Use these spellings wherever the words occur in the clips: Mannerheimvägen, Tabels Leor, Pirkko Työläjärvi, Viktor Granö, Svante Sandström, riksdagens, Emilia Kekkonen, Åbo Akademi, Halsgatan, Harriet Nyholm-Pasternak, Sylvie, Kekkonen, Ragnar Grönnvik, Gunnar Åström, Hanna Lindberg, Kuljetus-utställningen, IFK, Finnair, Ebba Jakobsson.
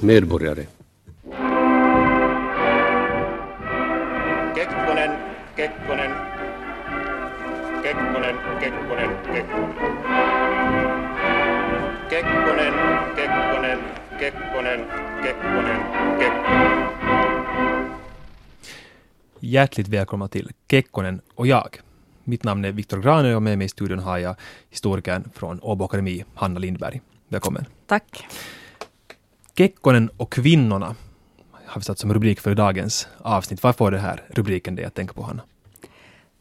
medborgare. Kekkonen. Hjärtligt välkomna till Kekkonen och jag. Mitt namn är Viktor Granö och med mig i studion har jag historikern från Åbo Akademi, Hanna Lindberg. Välkommen. Tack. Kekkonen och kvinnorna har vi satt som rubrik för dagens avsnitt. Varför är det här rubriken det jag tänker på, Hanna?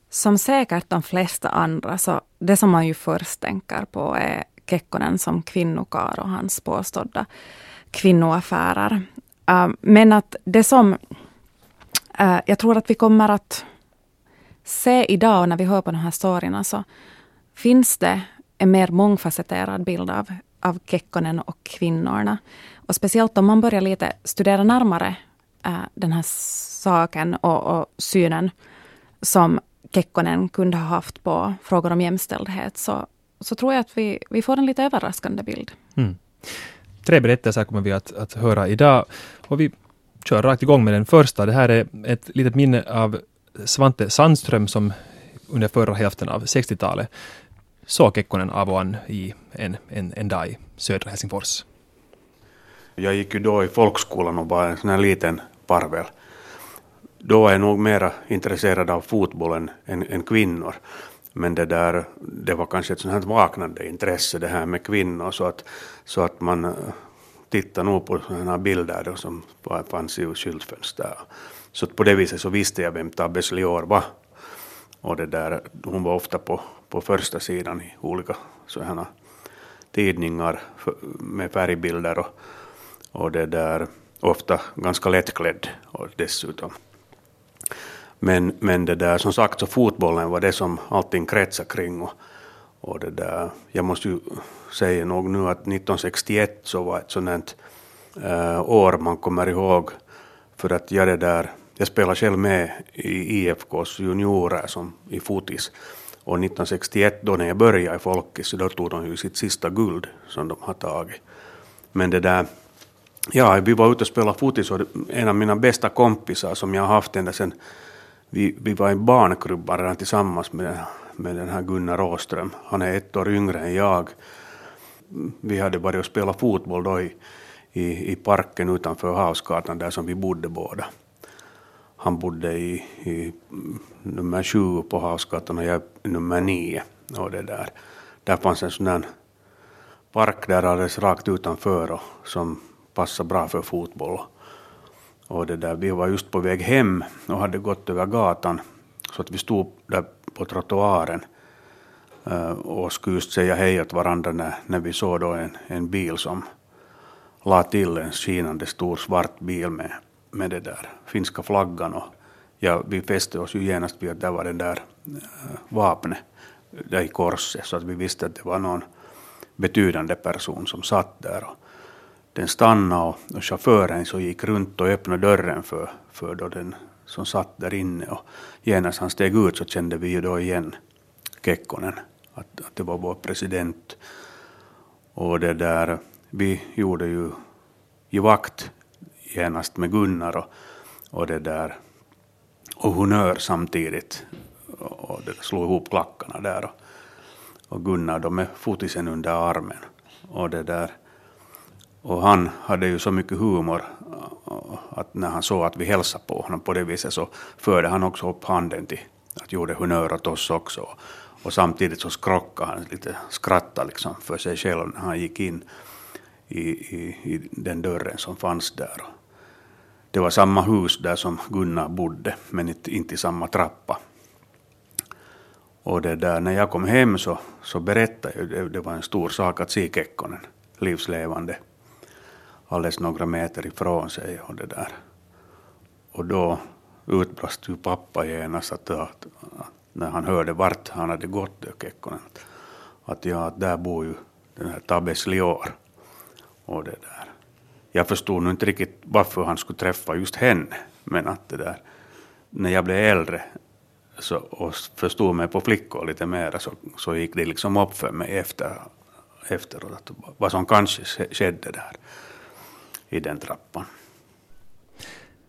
Som säkert de flesta andra, så det som man ju först tänker på är Kekkonen som kvinnokar och hans påstådda kvinnoaffärer. Men att det som jag tror att vi kommer att se idag när vi hör på de här storyna, så finns det en mer mångfacetterad bild av Kekkonen och kvinnorna. Och speciellt om man börjar lite studera närmare den här saken och synen som Kekkonen kunde ha haft på frågor om jämställdhet, så tror jag att vi får en lite överraskande bild. Mm. Tre berättelser kommer vi att höra idag, och vi kör rakt igång med den första. Det här är ett litet minne av Svante Sandström som under förra hälften av 60-talet såg Kekkonen av han i en dag i södra Helsingfors. Jag gick ju då i folkskolan och var en sån här liten parvel. Då var jag nog mera intresserad av fotbollen än kvinnor. Men det var kanske ett sånt här vaknande intresse, det här med kvinnor. Så att man tittar nog på sådana här bilder då, som fanns i skyltfönster. Så på det viset så visste jag vem Tabels Leor var. Och hon var ofta på första sidan i olika sådana tidningar med färgbilder och ofta ganska lättklädd och dessutom. Men som sagt, så fotbollen var det som allting kretsade kring. Och jag måste ju säga nog nu att 1961 så var ett sådant år man kommer ihåg. För att jag spelade själv med i IFKs juniorer som i fotis. Och 1961 då när jag började i folkis, då tog de ju sitt sista guld som de har tagit. Men ja, vi var ute och spelade fotis, och en av mina bästa kompisar som jag har haft ända sedan vi var i barnkrubbar tillsammans med den här Gunnar Åström. Han är ett år yngre än jag. Vi hade varit och spelat fotboll då i parken utanför Halsgatan där som vi bodde båda. Han bodde i nummer 7 på Halsgatan och jag nummer 9. Och där fanns en sån där park där alldeles rakt utanför och som passade bra för fotboll. Och vi var just på väg hem och hade gått över gatan, så att vi stod där på trottoaren och skulle just säga hej åt varandra när vi såg då en bil som la till, en skinande stor svart bil med det där finska flaggan. Och ja, vi fäste oss ju genast vid att det var den där vapnet där i korset, så att vi visste att det var någon betydande person som satt där. Och den stannade och chauffören så gick runt och öppnade dörren för då den som satt där inne, och genast han steg ut så kände vi ju då igen Kekkonen, att det var vår president. Och vi gjorde ju vakt genast med Gunnar och och honör samtidigt, och det slog ihop klackarna där, och Gunnar då med fotisen under armen och och han hade ju så mycket humor att när han såg att vi hälsade på honom på det viset, så förde han också upp handen till att gjorde honör åt oss också. Och samtidigt så skrockade han lite, skrattade liksom för sig själv när han gick in i den dörren som fanns där. Det var samma hus där som Gunnar bodde, men inte samma trappa. Och när jag kom hem så berättade jag, det var en stor sak att se Kekkonen livslevande alldeles några meter ifrån sig och . Och då utbrast ju pappa genast att när han hörde vart han hade gått, Kekkonen, att där bor ju den här Tabels Leor. Och jag förstod nu inte riktigt varför han skulle träffa just henne, men att när jag blev äldre och förstod mig på flickor lite mer, så gick det liksom upp för mig efter efteråt, att vad som kanske skedde där i den trappan.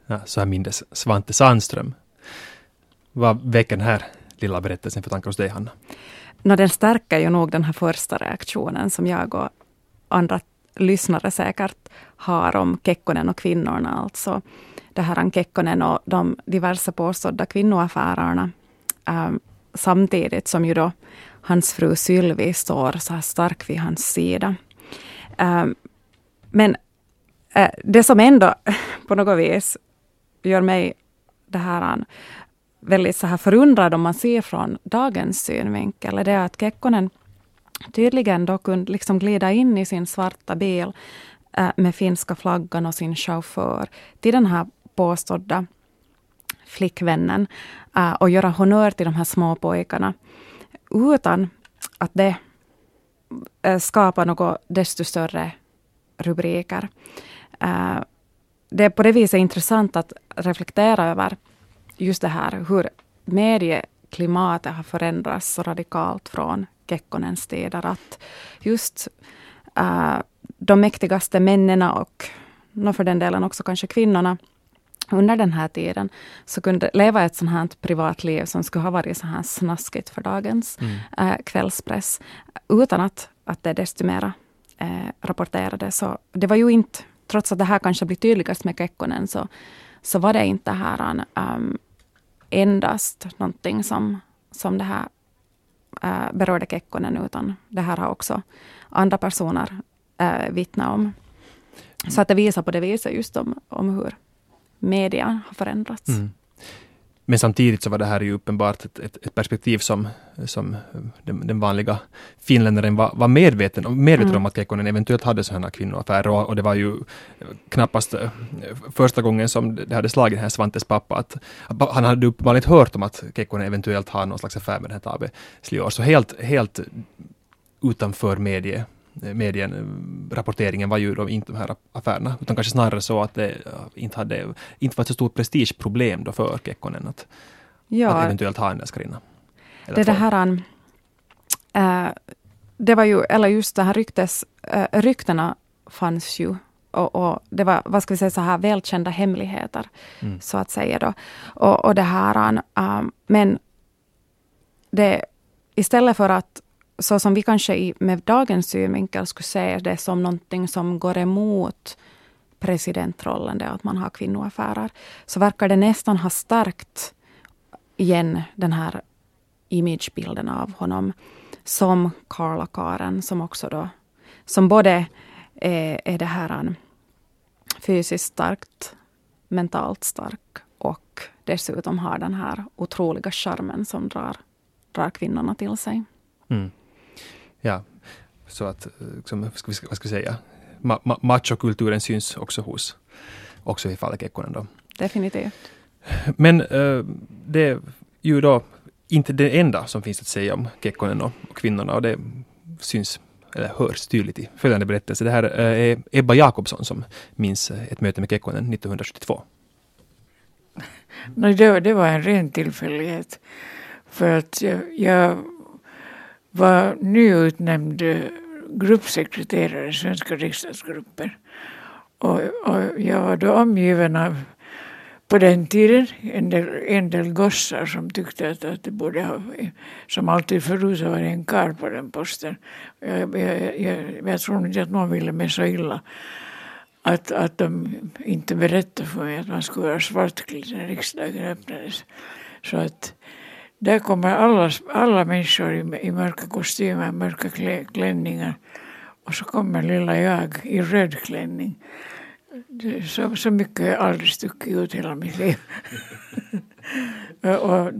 Ja, så här mindes Svante Sandström. Vad väcker den här lilla berättelsen för tankar hos dig, Hanna? No, den stärker ju nog den här första reaktionen som jag och andra lyssnare säkert har om Kekkonen och kvinnorna. Alltså det här om Kekkonen och de diverse påstådda kvinnoaffärerna. Samtidigt som ju då hans fru Sylvie står så här stark vid hans sida. Men det som ändå på något vis gör mig det här väldigt så här förundrad om man ser från dagens synvinkel är det att Kekkonen tydligen då kunde liksom glida in i sin svarta bil med finska flaggan och sin chaufför till den här påstådda flickvännen och göra honör till de här små pojkarna utan att det skapar något desto större rubriker. Det är på det viset intressant att reflektera över just det här, hur medieklimatet har förändrats så radikalt från Kekkonens tider, att just de mäktigaste männen och för den delen också kanske kvinnorna under den här tiden så kunde leva ett sånt här privatliv som skulle ha varit så här snaskigt för dagens kvällspress utan att det desto mera rapporterade. Så det var ju inte, trots att det här kanske blir tydligast med Kekkonen, så var det inte här endast någonting som det här berörde Kekkonen, utan det här har också andra personer vittnat om. Så att det visar på det viset just om hur media har förändrats. Mm. Men samtidigt så var det här ju uppenbart ett perspektiv som den vanliga finländaren var medveten om att Kekkonen eventuellt hade sådana kvinnoaffärer. Och det var ju knappast första gången som det hade slagit den här Svantes pappa. Att han hade uppenbarligen hört om att Kekkonen eventuellt har någon slags affär med den här Tabels Leor. Så helt utanför medierapporteringen var ju inte de här affärerna, utan kanske snarare så att det inte var ett så stort prestigeproblem då för Kekkonen att eventuellt ha en läskarinna. Ryktena fanns ju och det var, vad ska vi säga, så här välkända hemligheter så att säga då. Och det här men det istället för att så som vi kanske med dagens synvinkel skulle se det som någonting som går emot presidentrollen, det att man har kvinnoaffärer, så verkar det nästan ha stärkt igen den här imagebilden av honom som karlakaren, som också då, som både är det här fysiskt starkt, mentalt stark och dessutom har den här otroliga charmen som drar kvinnorna till sig. Mm. Ja, så att liksom, vad ska vi säga, machokulturen syns också också i fallet Kekkonen då. Definitivt. Men det är ju då inte det enda som finns att säga om Kekkonen och kvinnorna, och det syns eller hörs tydligt i följande berättelse. Det här är Ebba Jakobsson som minns ett möte med Kekkonen 1972. Nej, det var en ren tillfällighet, för att jag var nyutnämnd gruppsekreterare i svenska riksdagsgruppen. Och jag var då omgiven av, på den tiden, en del gossar som tyckte att det borde ha, som alltid förut var en karl på den posten. Jag tror inte att någon ville mig så illa att de inte berättade för mig att man skulle vara svartklädd när riksdagen öppnades. Så att där kommer alla människor i mörka kostymer, mörka klänningar. Och så kommer lilla jag i röd klänning. Så mycket har jag aldrig stuckit ut hela mitt liv. Och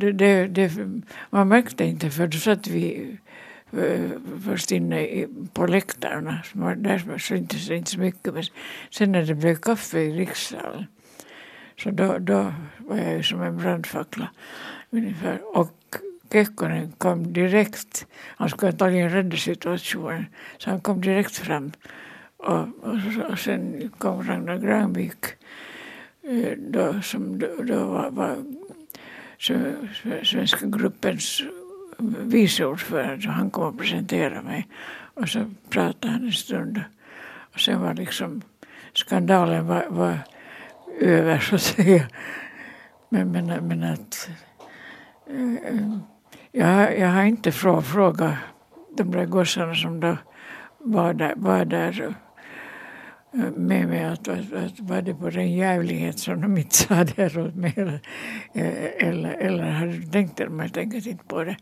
man märkte inte, för då satt vi först inne på läktarna. Där syntes det inte så mycket. Men sen när det blev kaffe i rikssalen, så då var jag ju som en brandfackla ungefär. Och Kekkonen kom direkt. Han skulle antagligen rädda situationen. Så han kom direkt fram. Och sen kom Ragnar Grönnvik. Som då var svenska gruppens vice ordförande. Han kom och presenterade mig. Och så pratade han en stund. Och sen var liksom skandalen var över, så att säga. Men att... Jag har inte frågat de där gossarna som då var där med mig att var det på den jävlighet som de inte sa där åt mig eller hade du tänkt det, men jag tänkte inte på det.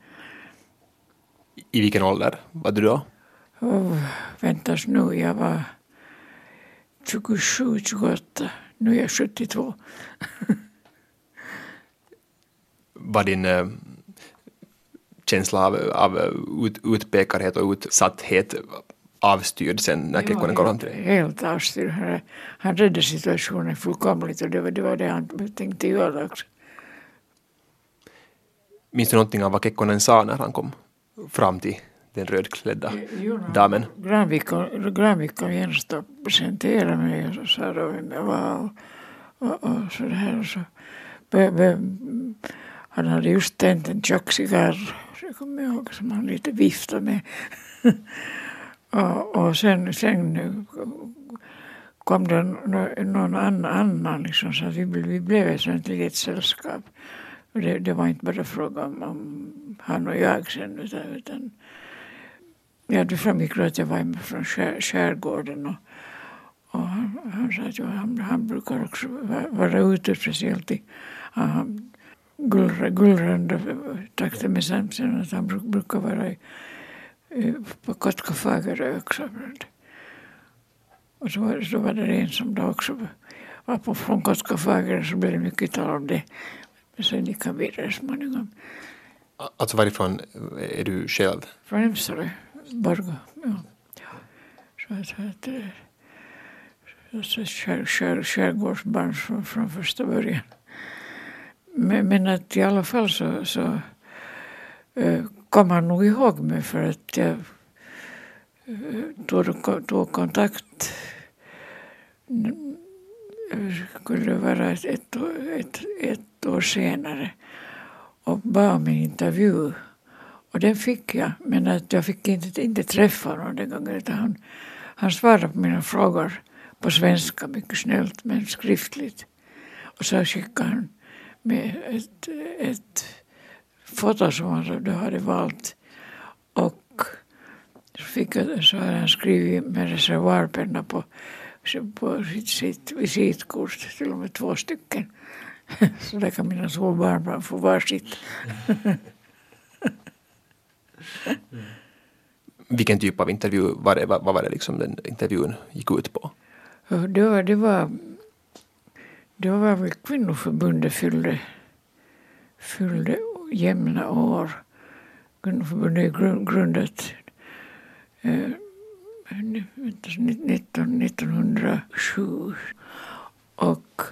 I vilken ålder var du då? Väntas nu, jag var 27, 28, nu är jag 72. Var din känsla av utpekarhet och utsatthet avstyrd sen när Kekkonen kom fram till dig? Helt avstyrd. Han räddade situationen fullkomligt, och det var det han tänkte göra också. Minns du någonting av vad Kekkonen sa när han kom fram till den rödklädda damen? Grönvik kom genast och presenterade mig och sa då vem jag var och så här och så. Han hade just tänt en tjock cigarr, så kommer jag ihåg, som han lite viftade med. och sen kom det någon annan liksom, så att vi blev ett sånt litet sällskap. Det var inte bara fråga om han och jag sen, utan ja, det framgick att jag var från skärgården och han sa att han brukar också vara ute speciellt i... Gullrande tackade mig samtidigt att han brukar vara på Kotka-Fagerö också. Och så var det en som då också var från Kotka-Fagerö, så blev det mycket tal om det. Men sen gick han vidare småningom. Alltså varifrån är du själv? Från Emsare, Borgå. Ja. Så skärgårdsbarn från första början. Men att i alla fall så kom han nog ihåg mig, för att jag tog kontakt. Skulle vara ett år senare och bad om en intervju. Och den fick jag, men att jag fick inte träffa honom den gången. Han svarade på mina frågor på svenska mycket snällt, men skriftligt. Och så skickade han med ett foto som han hade valt, och så hade han skrivit med reservoarpenna på sitt visitkort, till och med 2 stycken. Så där kan mina två barn få varsitt. Vilken typ av intervju var det? Vad var det liksom den intervjun gick ut på? Det var väl Kvinnoförbundet fyllde jämna år. Kvinnoförbundet är grundat 1907. Och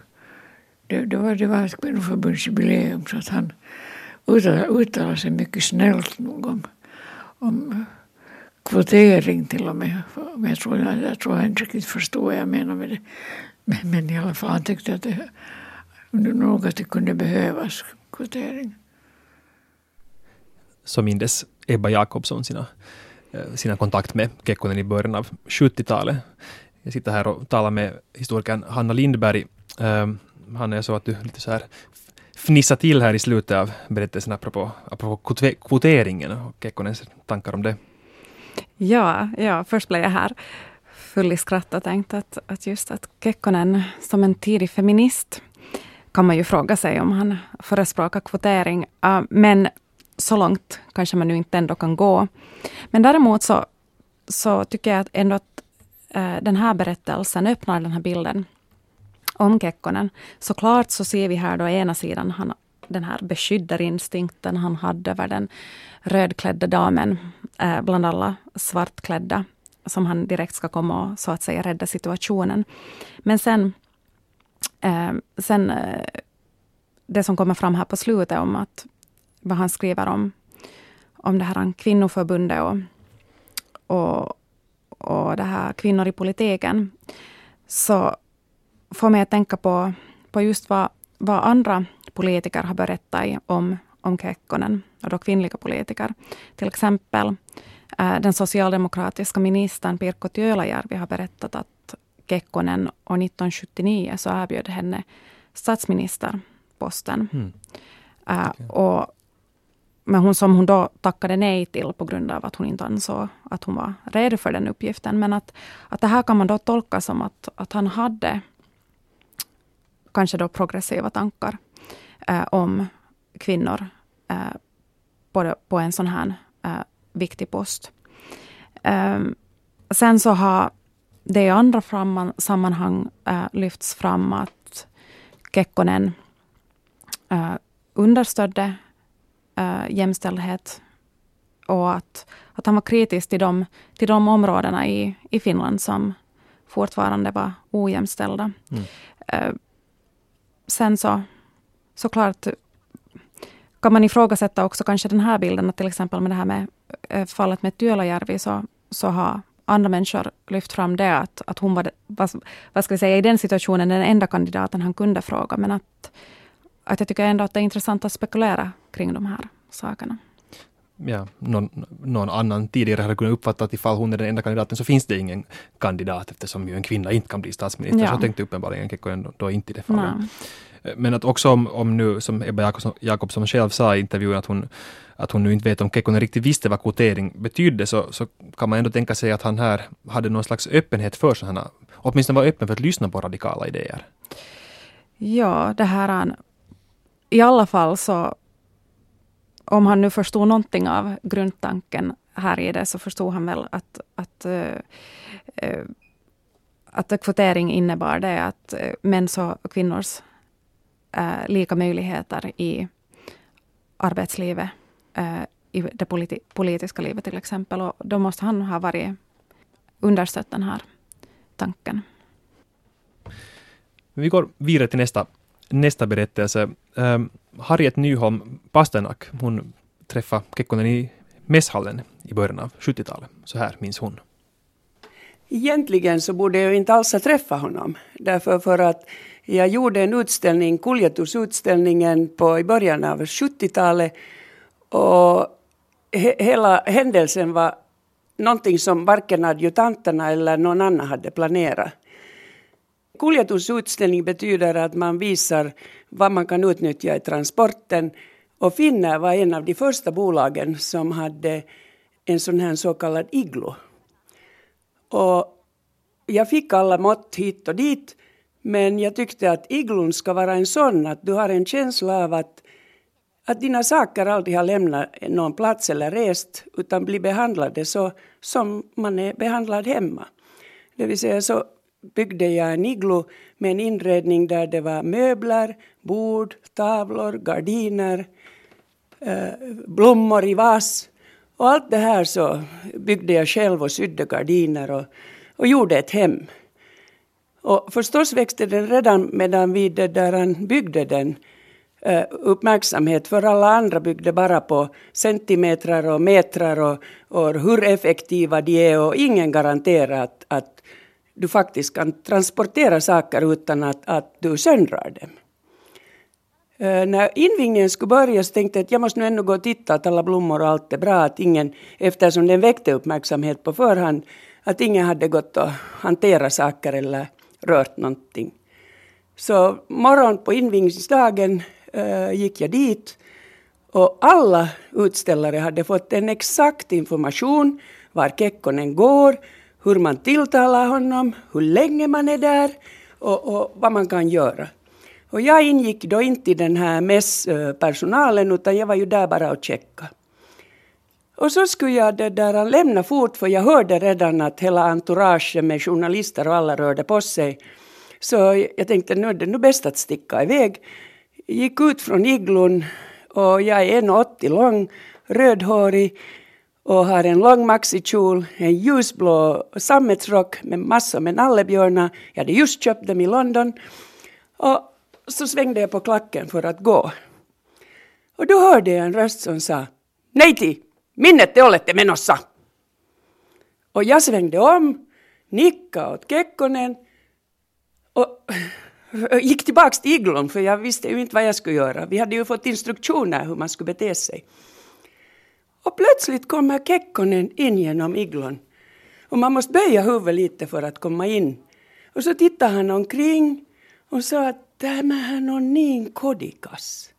det var ett kvinnoförbundsjubileum, så att han uttalade sig mycket snällt nog om kvotering till och med. Jag tror han inte riktigt förstod vad jag menar med det. Men i alla fall, han tyckte att det nog att det kunde behövas kvotering. Så mindes Ebba Jakobsson sina kontakt med Kekkonen i början av 70-talet. Jag sitter här och talar med historikern Hanna Lindberg. Hanna, jag såg att du lite så här fnissar till här i slutet av berättelsen apropå kvoteringen och Kekkonens tankar om det. Ja, först blev jag här full i skratt och tänkt att just att Kekkonen som en tidig feminist, kan man ju fråga sig om han förespråkar kvotering. Men så långt kanske man nu inte ändå kan gå. Men däremot så tycker jag ändå att den här berättelsen öppnar den här bilden om Kekkonen. Såklart så ser vi här då ena sidan den här beskyddarinstinkten han hade över den rödklädda damen bland alla svartklädda, som han direkt ska komma och så att säga rädda situationen. Men sen det som kommer fram här på slutet om att vad han skriver om det här kvinnoförbundet och det här kvinnor i politiken, så får mig att tänka på just vad andra politiker har berättat om Kekkonen, och då kvinnliga politiker. Till exempel Den socialdemokratiska ministern Pirkko Työläjärvi har berättat att Kekkonen år 1979 så erbjöd henne statsministerposten. Mm. Okay. Men hon då tackade nej till på grund av att hon inte ansåg att hon var redo för den uppgiften. Men att det här kan man då tolka som att han hade kanske då progressiva tankar om kvinnor på en sån här viktig post. Sen så har det i andra sammanhang lyfts fram att Kekkonen understödde jämställdhet och att han var kritisk till de områdena i Finland som fortfarande var ojämställda. Mm. Sen så klart kan man ifrågasätta också kanske den här bilden, att till exempel med det här med fallet med Työläjärvi så har andra människor lyft fram det att hon var, vad ska vi säga, i den situationen den enda kandidaten han kunde fråga, men att jag tycker ändå att det är intressant att spekulera kring de här sakerna. Ja, någon annan tidigare hade kunnat uppfatta att ifall hon är den enda kandidaten så finns det ingen kandidat, eftersom ju en kvinna inte kan bli statsminister. Ja. Så tänkte uppenbarligen Kekkonen då inte i det fallet. Nej. Men att också om nu, som Ebba Jakobsson själv sa i intervjun, att hon nu inte vet om Kekkonen riktigt visste vad kvotering betydde, så kan man ändå tänka sig att han här hade någon slags öppenhet för sådana, åtminstone var öppen för att lyssna på radikala idéer. Ja, det här han i alla fall så, om han nu förstod någonting av grundtanken här i det, så förstod han väl att kvotering innebar det att mäns och kvinnors lika möjligheter i arbetslivet, i det politiska livet till exempel. Och då måste han ha varit understött den här tanken. Vi går vidare till nästa berättelse. Harriet Nyholm-Pasternak, hon träffade Kekkonen i mässhallen i början av 70-talet. Så här minns hon. Egentligen så borde jag inte alls ha träffat honom. Därför för att jag gjorde en utställning, Kuljetus-utställningen i början av 70-talet. Och hela händelsen var någonting som varken adjutanterna eller någon annan hade planerat. Kuljetusutställning betyder att man visar vad man kan utnyttja i transporten. Och Finnair var en av de första bolagen som hade en sån här så kallad iglo. Och jag fick alla mått hit och dit. Men jag tyckte att iglon ska vara en sån att du har en känsla av att dina saker aldrig har lämnat någon plats eller rest. Utan blir behandlade så som man är behandlad hemma. Det vill säga så byggde jag en iglo med en inredning där det var möbler, bord, tavlor, gardiner, blommor i vas. Och allt det här så byggde jag själv och sydde gardiner och gjorde ett hem. Och förstås växte den redan medan vi där han byggde den uppmärksamhet. För alla andra byggde bara på centimetrar och metrar och hur effektiva de är. Och ingen garanterar att du faktiskt kan transportera saker utan att du söndrar dem. När invigningen skulle börja så tänkte jag att jag måste nu ändå gå och titta att alla blommor och allt är bra. Att ingen, eftersom den väckte uppmärksamhet på förhand, att ingen hade gått och hantera saker eller rört någonting. Så morgon på invigningsdagen gick jag dit. Och alla utställare hade fått en exakt information var Kekkonen går, hur man tilltalar honom, hur länge man är där och vad man kan göra. Och jag ingick då inte i den här mässpersonalen, utan jag var ju där bara och checka. Och så skulle jag lämna fort, för jag hörde redan att hela entouragen med journalister och alla rörde på sig. Så jag tänkte nu är det bäst att sticka iväg. Jag gick ut från iglon och jag är 1,80 lång, rödhårig. Och har en lång maxikjol, en ljusblå sammetsrock med massor med nallebjörnar. Jag hade just köpt dem i London. Och så svängde jag på klacken för att gå. Och då hörde jag en röst som sa: "Neiti, minne te olette menossa?" Och jag svängde om, nickade åt Kekkonen. Och gick tillbaka till iglon, för jag visste ju inte vad jag skulle göra. Vi hade ju fått instruktioner hur man skulle bete sig. Och plötsligt kommer Kekkonen in genom iglon. Och man måste böja huvudet lite för att komma in. Och så tittar han omkring och sa att tämähän on niin kodikas.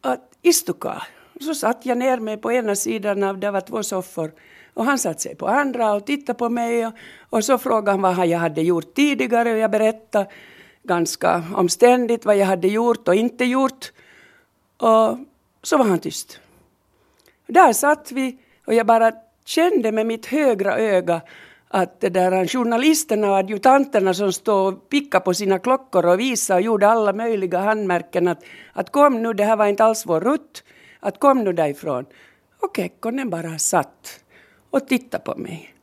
Att istukaa. Och så satt jag ner mig på ena sidan av, det var två soffor. Och han satt sig på andra och tittade på mig. Och så frågade han vad jag hade gjort tidigare. Och jag berättade ganska omständigt vad jag hade gjort och inte gjort. Och så var han tyst. Där satt vi och jag bara kände med mitt högra öga att det där journalisterna och adjutanterna som stod och pickade på sina klockor och visade och gjorde alla möjliga handmärken att kom nu, det här var inte alls vår rutt, att kom nu därifrån. Och Kekkonen bara satt och tittade på mig.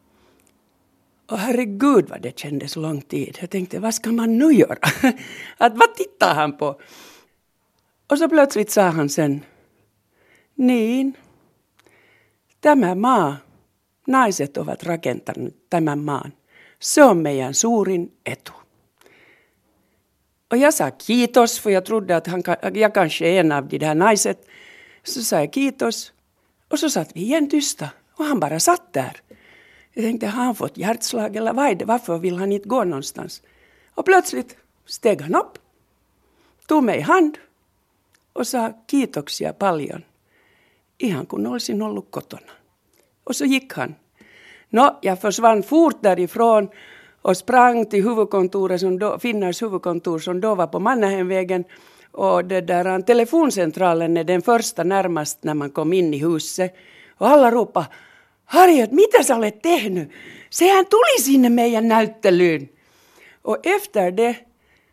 Och herregud vad det kändes lång tid. Jag tänkte, vad ska man nu göra? Att vad tittar han på? Och så plötsligt sa han sen, niin, tämä maa, naiset ovat rakentaneet tämän maan. Se on meidän suurin etu. Och jag sa kiitos, för jag trodde att jag kanske är en av de där naiset. Så sa jag kiitos. Och så satt vi igen tysta. Och han bara satt där. Jag tänkte, har han fått hjärtslag eller vad är det? Varför vill han inte gå någonstans? Och plötsligt steg han upp. Tog mig i hand. Och sa kiitoksia paljon. Ihan kun olisin ollut kotona. Och så gick han. Jag försvann fort därifrån och sprang till huvudkontoret Finnars huvudkontor som då var på Mannerheimvägen. Och det där, telefoncentralen är den första närmast när man kom in i huset. Och alla ropade, Harriet, mitä sä olet tehnyt? Sehän tuli sinne meidän näyttelyyn. Och efter det,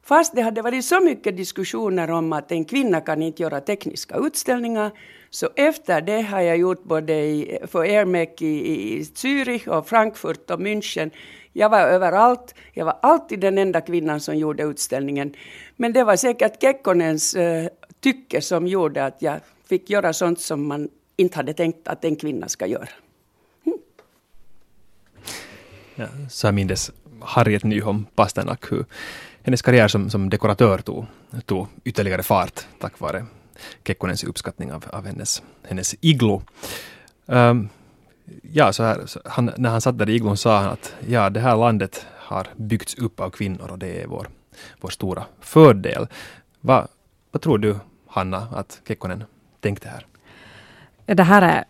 fast det hade varit så mycket diskussioner om att en kvinna kan inte göra tekniska utställningar. Så efter det har jag gjort både för Ermek i Zürich och Frankfurt och München. Jag var överallt. Jag var alltid den enda kvinnan som gjorde utställningen. Men det var säkert Kekkonens tycke som gjorde att jag fick göra sånt som man inte hade tänkt att en kvinna ska göra. Ja, så mindes Harriet Nyholm-Pasternak hur hennes karriär som dekoratör tog ytterligare fart tack vare Kekkonens uppskattning av hennes iglo. När han satt där i iglon sa han att ja, det här landet har byggts upp av kvinnor och det är vår stora fördel. Vad tror du, Hanna, att Kekkonen tänkte här? Det här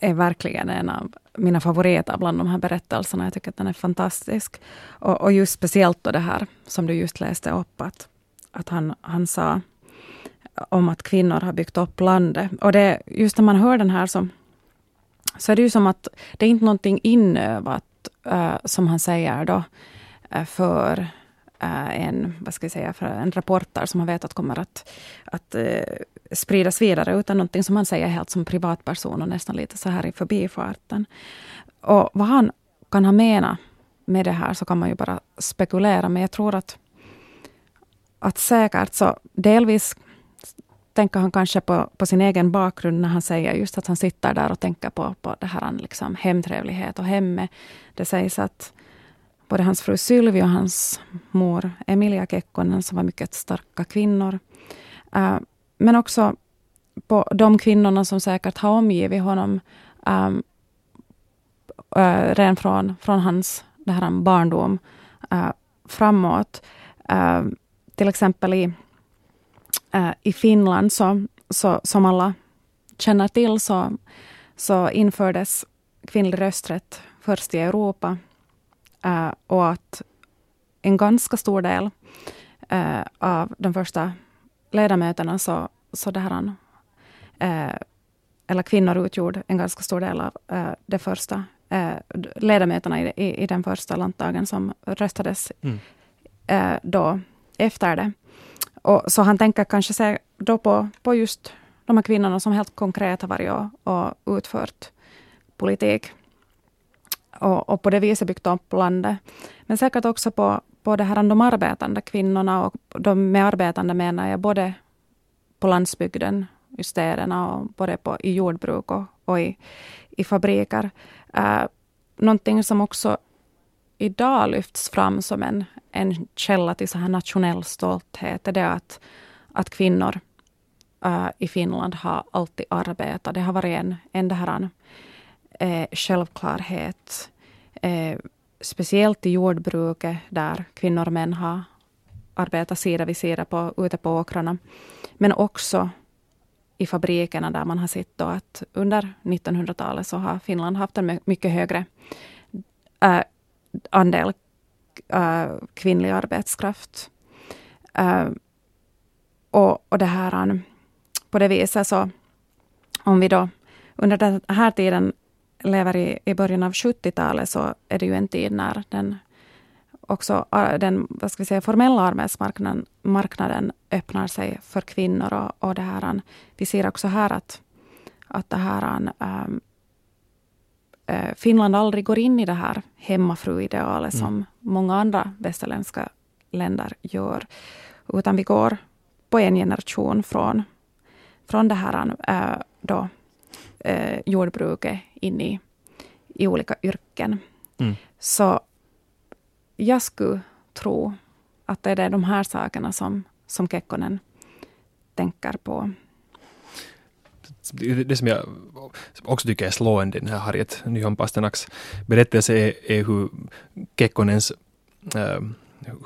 är verkligen en av mina favoriter bland de här berättelserna. Jag tycker att den är fantastisk. Och just speciellt då det här som du just läste upp att han sa om att kvinnor har byggt upp landet. Och det, just när man hör den här så är det ju som att det är inte någonting inövat som han säger då för en reporter som han vet att kommer att spridas vidare, utan någonting som han säger helt som privatperson och nästan lite så här i förbifarten. Och vad han kan ha menat med det här så kan man ju bara spekulera, men jag tror att säkert så delvis tänker han kanske på sin egen bakgrund när han säger just att han sitter där och tänker på det här liksom hemtrevlighet och hemme. Det sägs att både hans fru Sylvie och hans mor Emilia Kekkonen som var mycket starka kvinnor. Men också på de kvinnorna som säkert har omgivit honom redan från hans det här barndom framåt. Till exempel i Finland så som alla känner till så infördes kvinnlig rösträtt först i Europa och att en ganska stor del av de första ledamöterna så det här eller kvinnor utgjorde en ganska stor del av de första ledamöterna i den första landtagen som röstades då efter det. Och så han tänker kanske då på just de här kvinnorna som helt konkret har varit och utfört politik. Och på det viset byggt upp landet. Men säkert också på det här de arbetande kvinnorna. Och de med arbetande menar jag både på landsbygden, i städerna och både i jordbruk och i fabriker. Någonting som också idag lyfts fram som en källa till så här nationell stolthet är det att kvinnor i Finland har alltid arbetat. Det har varit en självklarhet. Speciellt i jordbruket där kvinnor och män har arbetat sida vid sida ute på åkrarna. Men också i fabrikerna där man har sett då att under 1900-talet så har Finland haft en mycket högre andel kvinnlig arbetskraft. Och det här på det viset så om vi då under den här tiden lever i början av 70-talet så är det ju en tid när den formella arbetsmarknaden öppnar sig för kvinnor och det här. Vi ser också här att det här Finland aldrig går in i det här hemmafruidealet som många andra västerländska länder gör, utan vi går på en generation från det här jordbruket in i olika yrken. Mm. Så jag skulle tro att det är de här sakerna som Kekkonen tänker på. Det som jag också tycker är slående i den här Harriet Nyholm-Pasternaks berättelse är hur Kekkonens,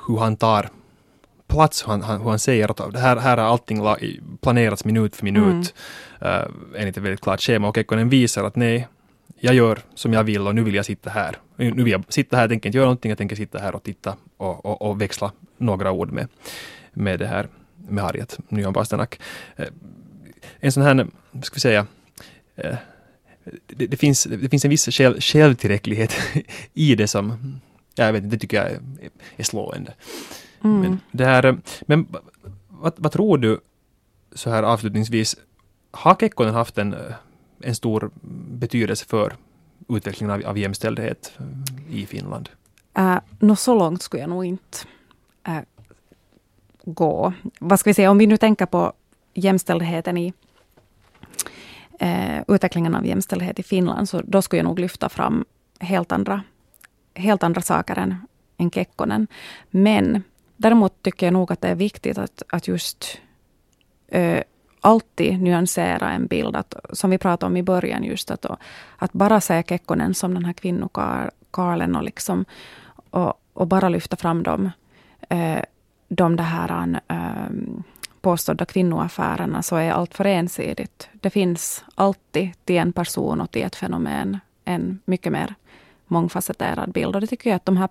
hur han tar plats, hur han säger att här har allting planerats minut för minut enligt ett väldigt klart schema, och Kekkonen visar att nej, jag gör som jag vill och nu vill jag sitta här. Nu vill jag sitta här, jag tänker inte göra någonting, jag tänker sitta här och titta och växla några ord med det här, med Harriet Nyholm-Pasternak. En sån här, ska vi säga, det finns en viss självtillräcklighet i det som, jag vet inte, det tycker jag är slående. Mm. Men vad tror du, så här avslutningsvis, har Kekkonen haft en stor betydelse för utvecklingen av jämställdhet i Finland? Så långt skulle jag nog inte gå. Vad ska vi säga, om vi nu tänker på jämställdheten i utvecklingen av jämställdhet i Finland, så då skulle jag nog lyfta fram helt andra saker än Kekkonen. Men däremot tycker jag nog att det är viktigt att just alltid nyansera en bild, att, som vi pratade om i början, just att bara säga Kekkonen som den här kvinnokarlen och bara lyfta fram de här påstådda kvinnoaffärerna, så är allt för ensidigt. Det finns alltid till en person och till ett fenomen en mycket mer mångfacetterad bild, och det tycker jag att de här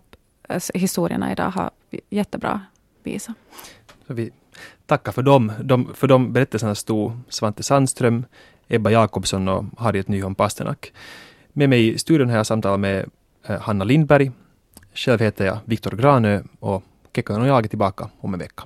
historierna idag har jättebra visat. Så vi tackar för dem. För de berättelserna stod Svante Sandström, Ebba Jakobsson och Harriet Nyholm-Pasternak. Med mig i studion här samtal med Hanna Lindberg. Själv heter jag Viktor Granö, och Kekkonen och jag är tillbaka om en vecka.